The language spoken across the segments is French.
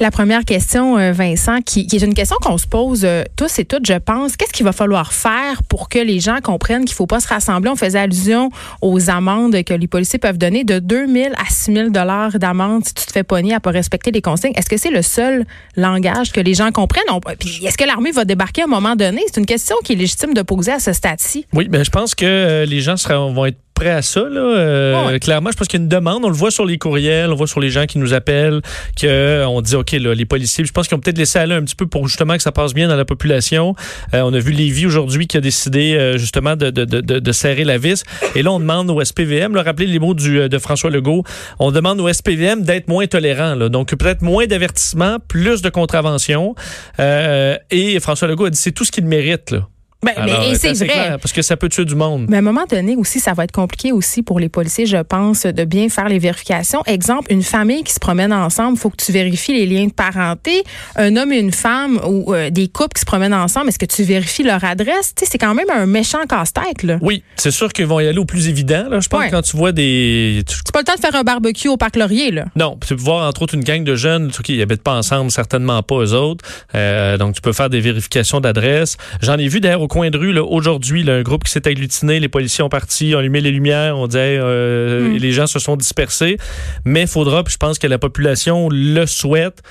La première question, Vincent, qui est une question qu'on se pose tous et toutes, je pense. Qu'est-ce qu'il va falloir faire pour que les gens comprennent qu'il ne faut pas se rassembler? On faisait allusion aux amendes que les policiers peuvent donner de 2 000 à 6 000 $ d'amende si tu te fais pogner à ne pas respecter les consignes. Est-ce que c'est le seul langage que les gens comprennent? Puis est-ce que l'armée va débarquer à un moment donné? C'est une question qui est légitime de poser à ce stade-ci. Oui, bien, je pense que les gens vont être prêt à ça, là. Ouais. Clairement, je pense qu'il y a une demande. On le voit sur les courriels, on voit sur les gens qui nous appellent, qu'on dit, OK, là, les policiers, je pense qu'ils ont peut-être laissé aller un petit peu pour justement que ça passe bien dans la population. On a vu Lévis aujourd'hui qui a décidé justement de serrer la vis. Et là, on demande au SPVM, là, rappelez les mots de François Legault, on demande au SPVM d'être moins tolérant, là. Donc, peut-être moins d'avertissements, plus de contraventions. Et François Legault a dit, c'est tout ce qu'il mérite, là. Alors, et c'est vrai. Clair, parce que ça peut tuer du monde. Mais à un moment donné aussi, ça va être compliqué aussi pour les policiers, je pense, de bien faire les vérifications. Exemple, une famille qui se promène ensemble, faut que tu vérifies les liens de parenté. Un homme et une femme ou des couples qui se promènent ensemble, est-ce que tu vérifies leur adresse? T'sais, c'est quand même un méchant casse-tête, là. Oui, c'est sûr qu'ils vont y aller au plus évident, là. Je pense que quand tu vois des... C'est pas le temps de faire un barbecue au Parc Laurier, là. Non, tu peux voir entre autres une gang de jeunes qui n'habitent pas ensemble, certainement pas eux autres. Donc tu peux faire des vérifications d'adresse. J'en ai vu d'ailleurs au Coin de rue, là, aujourd'hui, là, un groupe qui s'est agglutiné, les policiers ont parti, ont allumé les lumières, on disait, les gens se sont dispersés. Mais il faudra, puis je pense que la population le souhaite,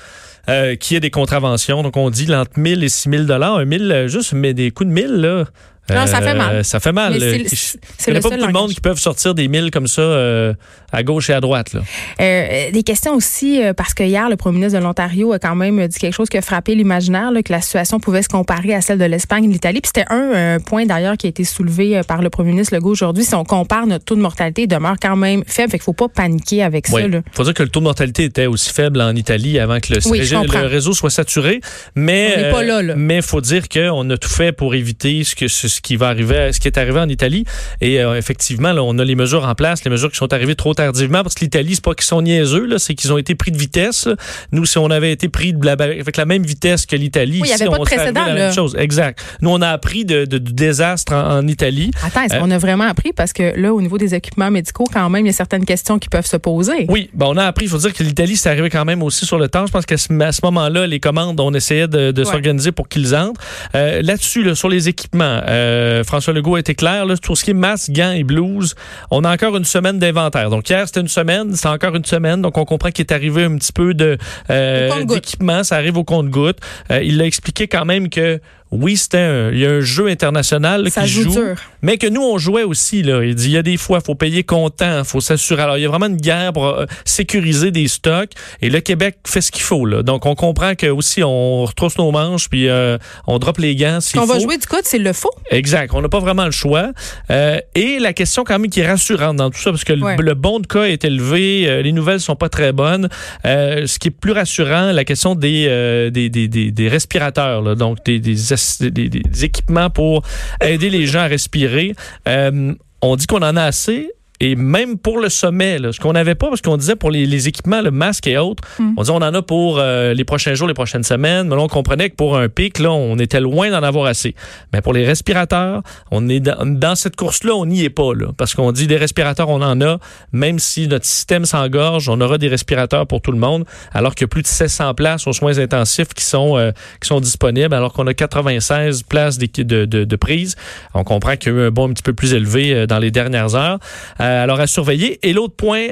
qu'il y ait des contraventions. Donc, on dit entre 1 000 et 6 000 $, 1 000, juste, mais des coups de 1 000, là. Non, ça fait mal. Ça fait mal. Il n'y a pas beaucoup de monde qui peuvent sortir des 1 000 comme ça à gauche et à droite, là. Des questions aussi, parce que hier, le premier ministre de l'Ontario a quand même dit quelque chose qui a frappé l'imaginaire, là, que la situation pouvait se comparer à celle de l'Espagne et de l'Italie. Puis c'était un point d'ailleurs qui a été soulevé par le premier ministre Legault aujourd'hui. Si on compare, notre taux de mortalité demeure quand même faible. Fait qu'il ne faut pas paniquer avec ça. Il faut dire que le taux de mortalité était aussi faible en Italie avant que le réseau soit saturé. Mais on n'est pas là, là. Mais il faut dire qu'on a tout fait pour éviter ce qui est arrivé en Italie. Et effectivement, là, on a les mesures en place, les mesures qui sont arrivées trop tardivement, parce que l'Italie, c'est pas qu'ils sont niaiseux, là, c'est qu'ils ont été pris de vitesse. Nous, si on avait été pris avec la même vitesse que l'Italie, ici, on serait arrivé la même chose. Exact. Nous, on a appris du désastre en Italie. Attends, est-ce qu'on a vraiment appris? Parce que là, au niveau des équipements médicaux, quand même, il y a certaines questions qui peuvent se poser. Oui, ben, on a appris. Il faut dire que l'Italie, c'est arrivé quand même aussi sur le temps. Je pense qu'à ce moment-là, les commandes, on essayait de s'organiser pour qu'ils entrent. Là-dessus, là, sur les équipements, François Legault a été clair, là, tout ce qui est masques, gants et blouses, on a encore une semaine d'inventaire. Donc hier, c'était une semaine, c'est encore une semaine, donc on comprend qu'il est arrivé un petit peu d'équipement, ça arrive au compte-gouttes. Il a expliqué quand même que oui, il y a un jeu international là, qui joue dur. Mais que nous, on jouait aussi, là. Il dit, il y a des fois, il faut payer comptant, il faut s'assurer. Alors, il y a vraiment une guerre pour sécuriser des stocks. Et le Québec fait ce qu'il faut, là. Donc, on comprend que aussi on retrousse nos manches, puis on drop les gants s'il faut. On va jouer du coude, c'est le faux. Exact. On n'a pas vraiment le choix. Et la question quand même qui est rassurante dans tout ça, parce que le bond de cas est élevé, les nouvelles sont pas très bonnes. Ce qui est plus rassurant, la question des respirateurs, là. Donc, des équipements pour aider les gens à respirer. On dit qu'on en a assez. Et même pour le sommet, là, ce qu'on n'avait pas, parce qu'on disait pour les équipements, le masque et autres, on disait on en a pour les prochains jours, les prochaines semaines. Mais là, on comprenait que pour un pic, là, on était loin d'en avoir assez. Mais pour les respirateurs, on est dans cette course-là, on n'y est pas, là, parce qu'on dit des respirateurs, on en a. Même si notre système s'engorge, on aura des respirateurs pour tout le monde, alors qu'il y a plus de 700 places aux soins intensifs qui sont disponibles, alors qu'on a 96 places de prise. On comprend qu'il y a eu un bond un petit peu plus élevé dans les dernières heures. Alors, à surveiller. Et l'autre point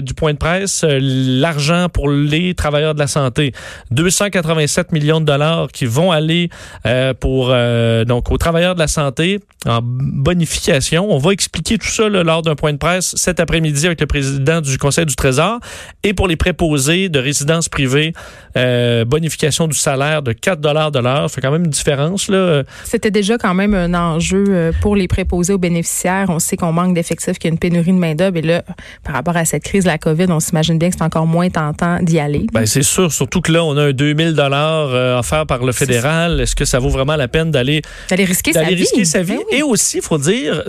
du point de presse, l'argent pour les travailleurs de la santé. 287 millions de $287 millions qui vont aller aux travailleurs de la santé en bonification. On va expliquer tout ça là, lors d'un point de presse cet après-midi avec le président du Conseil du Trésor. Et pour les préposés de résidence privée, bonification du salaire de 4 $ de l'heure. Ça fait quand même une différence, là. C'était déjà quand même un enjeu pour les préposés aux bénéficiaires. On sait qu'on manque d'effectifs, qu'il y a une pénurie de main-d'œuvre. Et là, par rapport à cette crise de la COVID, on s'imagine bien que c'est encore moins tentant d'y aller. Ben, c'est sûr. Surtout que là, on a un 2 000 $ offert par le fédéral. Est-ce que ça vaut vraiment la peine d'aller risquer sa vie? Et aussi, il faut dire...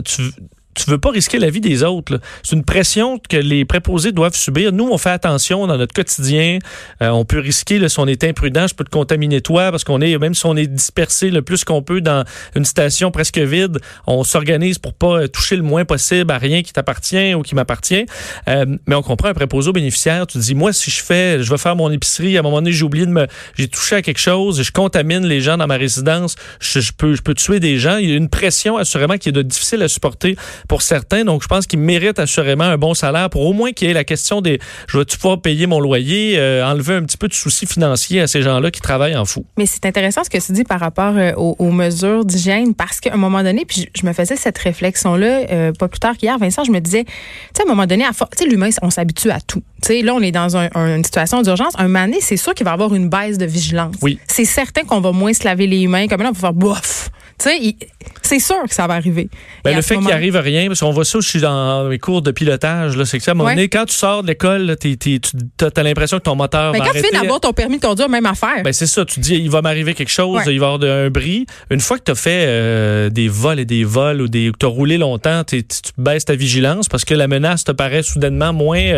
tu veux pas risquer la vie des autres, là. C'est une pression que les préposés doivent subir. Nous, on fait attention dans notre quotidien. On peut risquer, là, si on est imprudent, je peux te contaminer toi, parce qu'on est, même si on est dispersé le plus qu'on peut dans une station presque vide, on s'organise pour pas toucher le moins possible à rien qui t'appartient ou qui m'appartient. Mais on comprend un préposé au bénéficiaire. Tu te dis, moi, si je vais faire mon épicerie, à un moment donné, j'ai touché à quelque chose, je contamine les gens dans ma résidence, je peux tuer des gens. Il y a une pression, assurément, qui est difficile à supporter pour certains. Donc, je pense qu'ils méritent assurément un bon salaire pour au moins qu'il y ait la question des « je vais-tu pouvoir payer mon loyer », enlever un petit peu de soucis financiers à ces gens-là qui travaillent en fou. Mais c'est intéressant ce que tu dis par rapport aux mesures d'hygiène, parce qu'à un moment donné, puis je me faisais cette réflexion-là pas plus tard qu'hier, Vincent, je me disais, tu sais, à un moment donné, l'humain, on s'habitue à tout. Tu sais, là, on est dans une situation d'urgence. Un moment donné, c'est sûr qu'il va y avoir une baisse de vigilance. Oui. C'est certain qu'on va moins se laver les mains. Comme là, on va faire « bof ». Tu sais, c'est sûr que ça va arriver. Ben, le fait qu'il arrive à rien, parce qu'on voit ça, je suis dans mes cours de pilotage, là, c'est que ça, à un moment donné, quand tu sors de l'école, là, t'as l'impression que ton moteur va arrêter. Mais quand tu viens d'avoir ton permis de conduire, même affaire. Ben, c'est ça, tu te dis, il va m'arriver quelque chose, il va y avoir un bris. Une fois que t'as fait des vols ou que t'as roulé longtemps, tu baisses ta vigilance parce que la menace te paraît soudainement moins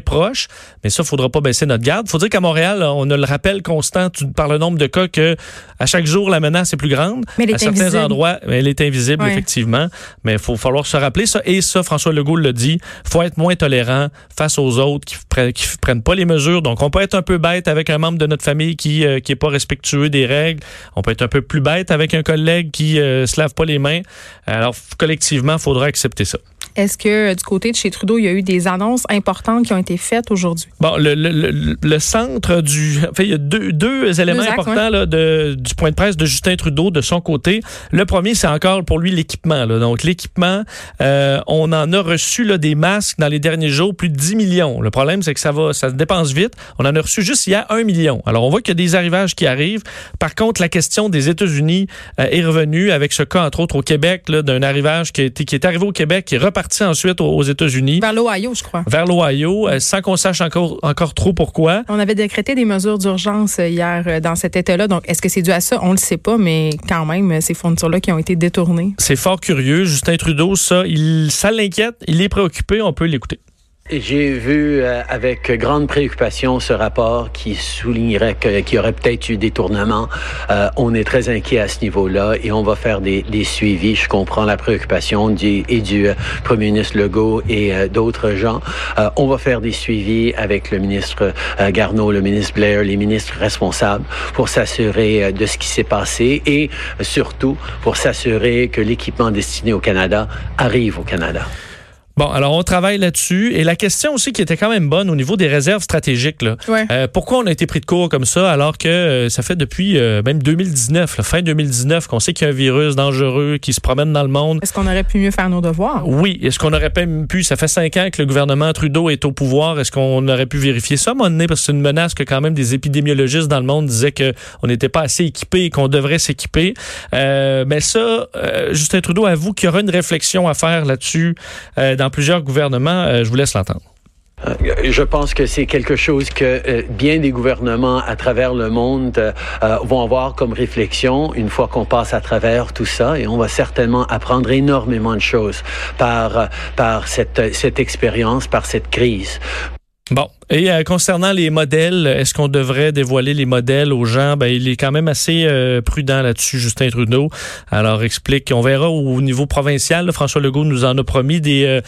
proche. Mais ça, il ne faudra pas baisser notre garde. Il faut dire qu'à Montréal, on a le rappel constant par le nombre de cas que à chaque jour, la menace est plus grande. Mais elle est invisible. À certains endroits, elle est invisible, effectivement. Mais il faut falloir se rappeler ça. Et ça, François Legault le dit, il faut être moins tolérant face aux autres qui ne prennent pas les mesures. Donc, on peut être un peu bête avec un membre de notre famille qui n'est pas respectueux des règles. On peut être un peu plus bête avec un collègue qui ne se lave pas les mains. Alors, collectivement, il faudra accepter ça. Est-ce que du côté de chez Trudeau, il y a eu des annonces importantes qui ont été faites aujourd'hui? Bon, le centre du... Enfin, il y a deux éléments importants là, du point de presse de Justin Trudeau de son côté. Le premier, c'est encore pour lui l'équipement. Là. Donc, l'équipement, on en a reçu là, des masques dans les derniers jours, plus de 10 millions. Le problème, c'est que ça se dépense vite. On en a reçu juste hier 1 million. Alors, on voit qu'il y a des arrivages qui arrivent. Par contre, la question des États-Unis est revenue avec ce cas, entre autres, au Québec, là, d'un arrivage qui est arrivé au Québec, qui est reparti ensuite aux États-Unis. Vers l'Ohio, je crois. Vers l'Ohio, sans qu'on sache encore trop pourquoi. On avait décrété des mesures d'urgence hier dans cet état-là. Donc, est-ce que c'est dû à ça? On ne le sait pas, mais quand même, ces fournitures-là qui ont été détournées. C'est fort curieux. Justin Trudeau, ça l'inquiète. Il est préoccupé. On peut l'écouter. J'ai vu avec grande préoccupation ce rapport qui soulignerait qu'il y aurait peut-être eu des détournements. On est très inquiet à ce niveau-là et on va faire des suivis. Je comprends la préoccupation du premier ministre Legault et d'autres gens. On va faire des suivis avec le ministre Garneau, le ministre Blair, les ministres responsables pour s'assurer de ce qui s'est passé et surtout pour s'assurer que l'équipement destiné au Canada arrive au Canada. Bon, alors on travaille là-dessus. Et la question aussi qui était quand même bonne au niveau des réserves stratégiques. Là. Ouais. Pourquoi on a été pris de court comme ça alors que ça fait depuis même 2019, là, fin 2019, qu'on sait qu'il y a un virus dangereux qui se promène dans le monde. Est-ce qu'on aurait pu mieux faire nos devoirs? Oui. Est-ce qu'on aurait pas pu, ça fait 5 ans que le gouvernement Trudeau est au pouvoir, est-ce qu'on aurait pu vérifier ça à un moment donné? Parce que c'est une menace que quand même des épidémiologistes dans le monde disaient qu'on n'était pas assez équipés et qu'on devrait s'équiper. Mais ça, Justin Trudeau avoue qu'il y aura une réflexion à faire là-dessus dans plusieurs gouvernements, je vous laisse l'entendre. Je pense que c'est quelque chose que bien des gouvernements à travers le monde vont avoir comme réflexion une fois qu'on passe à travers tout ça, et on va certainement apprendre énormément de choses par cette expérience, par cette crise. Bon. Et concernant les modèles, est-ce qu'on devrait dévoiler les modèles aux gens? Ben, il est quand même assez prudent là-dessus, Justin Trudeau. Alors, explique. On verra au niveau provincial. Là, François Legault nous en a promis des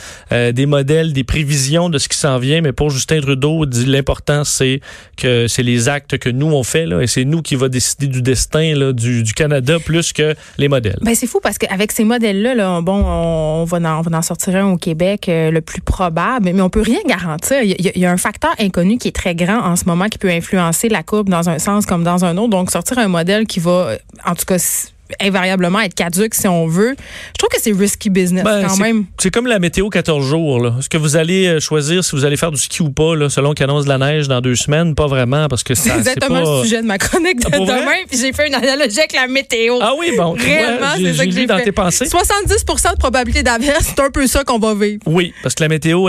modèles, des prévisions de ce qui s'en vient. Mais pour Justin Trudeau, l'important, c'est que c'est les actes que nous, on fait. Là, et c'est nous qui va décider du destin là, du Canada plus que les modèles. Ben, c'est fou parce qu'avec ces modèles-là, là, bon, on va en sortir un au Québec le plus probable. Mais on peut rien garantir. Il y a un facteur inconnu qui est très grand en ce moment, qui peut influencer la courbe dans un sens comme dans un autre. Donc, sortir un modèle qui va, en tout cas, invariablement être caduque si on veut. Je trouve que c'est risky business quand même. C'est comme la météo 14 jours. Là. Est-ce que vous allez choisir si vous allez faire du ski ou pas, là, selon qu'annonce de la neige dans 2 semaines? Pas vraiment, parce que ça, c'est exactement le sujet de ma chronique de demain, puis j'ai fait une analogie avec la météo. Ah oui, bon. Réellement, c'est ça que j'ai lu dans tes pensées. 70% de probabilité d'averse, c'est un peu ça qu'on va vivre. Oui, parce que la météo,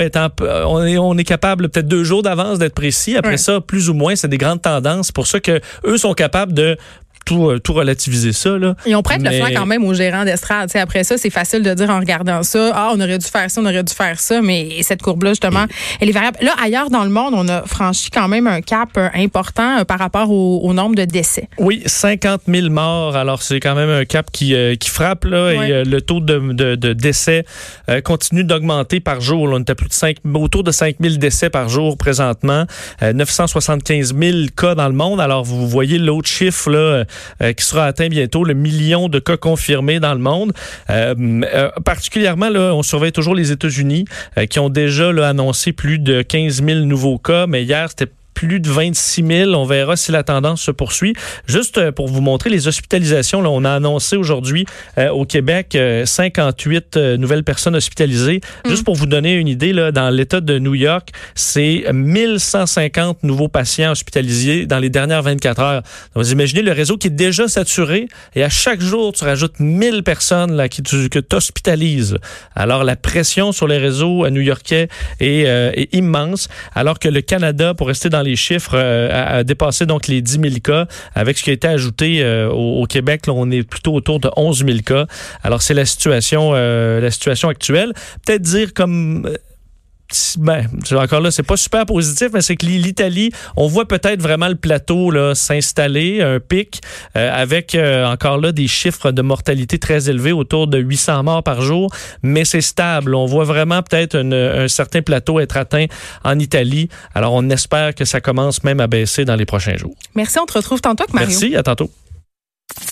on est capable peut-être 2 jours d'avance d'être précis. Après ça, plus ou moins, c'est des grandes tendances. C'est pour ça qu'eux sont capables de tout relativiser ça, là. Ils ont prêté le flanc quand même aux gérants d'estrade. T'sais, après ça, c'est facile de dire en regardant ça, ah, on aurait dû faire ça, on aurait dû faire ça, mais cette courbe-là, justement, elle est variable. Là, ailleurs dans le monde, on a franchi quand même un cap important par rapport au nombre de décès. Oui, 50 000 morts. Alors, c'est quand même un cap qui frappe, là, ouais. Et le taux de décès continue d'augmenter par jour. Là, on était autour de 5 000 décès par jour présentement. 975 000 cas dans le monde. Alors, vous voyez l'autre chiffre, là, qui sera atteint bientôt, le million de cas confirmés dans le monde. Particulièrement, là, on surveille toujours les États-Unis, qui ont déjà là, annoncé plus de 15 000 nouveaux cas, mais hier, c'était plus de 26 000. On verra si la tendance se poursuit. Juste pour vous montrer les hospitalisations, là, on a annoncé aujourd'hui au Québec 58 nouvelles personnes hospitalisées. Juste pour vous donner une idée, là, dans l'État de New York, c'est 1150 nouveaux patients hospitalisés dans les dernières 24 heures. Donc, vous imaginez le réseau qui est déjà saturé et à chaque jour, tu rajoutes 1000 personnes là, que tu hospitalises. Alors, la pression sur les réseaux new-yorkais est immense, alors que le Canada, pour rester dans les chiffres, a dépassé donc les 10 000 cas. Avec ce qui a été ajouté au Québec, là, on est plutôt autour de 11 000 cas. Alors, c'est la situation actuelle. Peut-être dire comme... Ben, encore là, c'est pas super positif, mais c'est que l'Italie, on voit peut-être vraiment le plateau là s'installer, un pic, avec encore là des chiffres de mortalité très élevés, autour de 800 morts par jour, mais c'est stable. On voit vraiment peut-être un certain plateau être atteint en Italie. Alors, on espère que ça commence même à baisser dans les prochains jours. Merci, on te retrouve tantôt, Mario. Merci, à tantôt.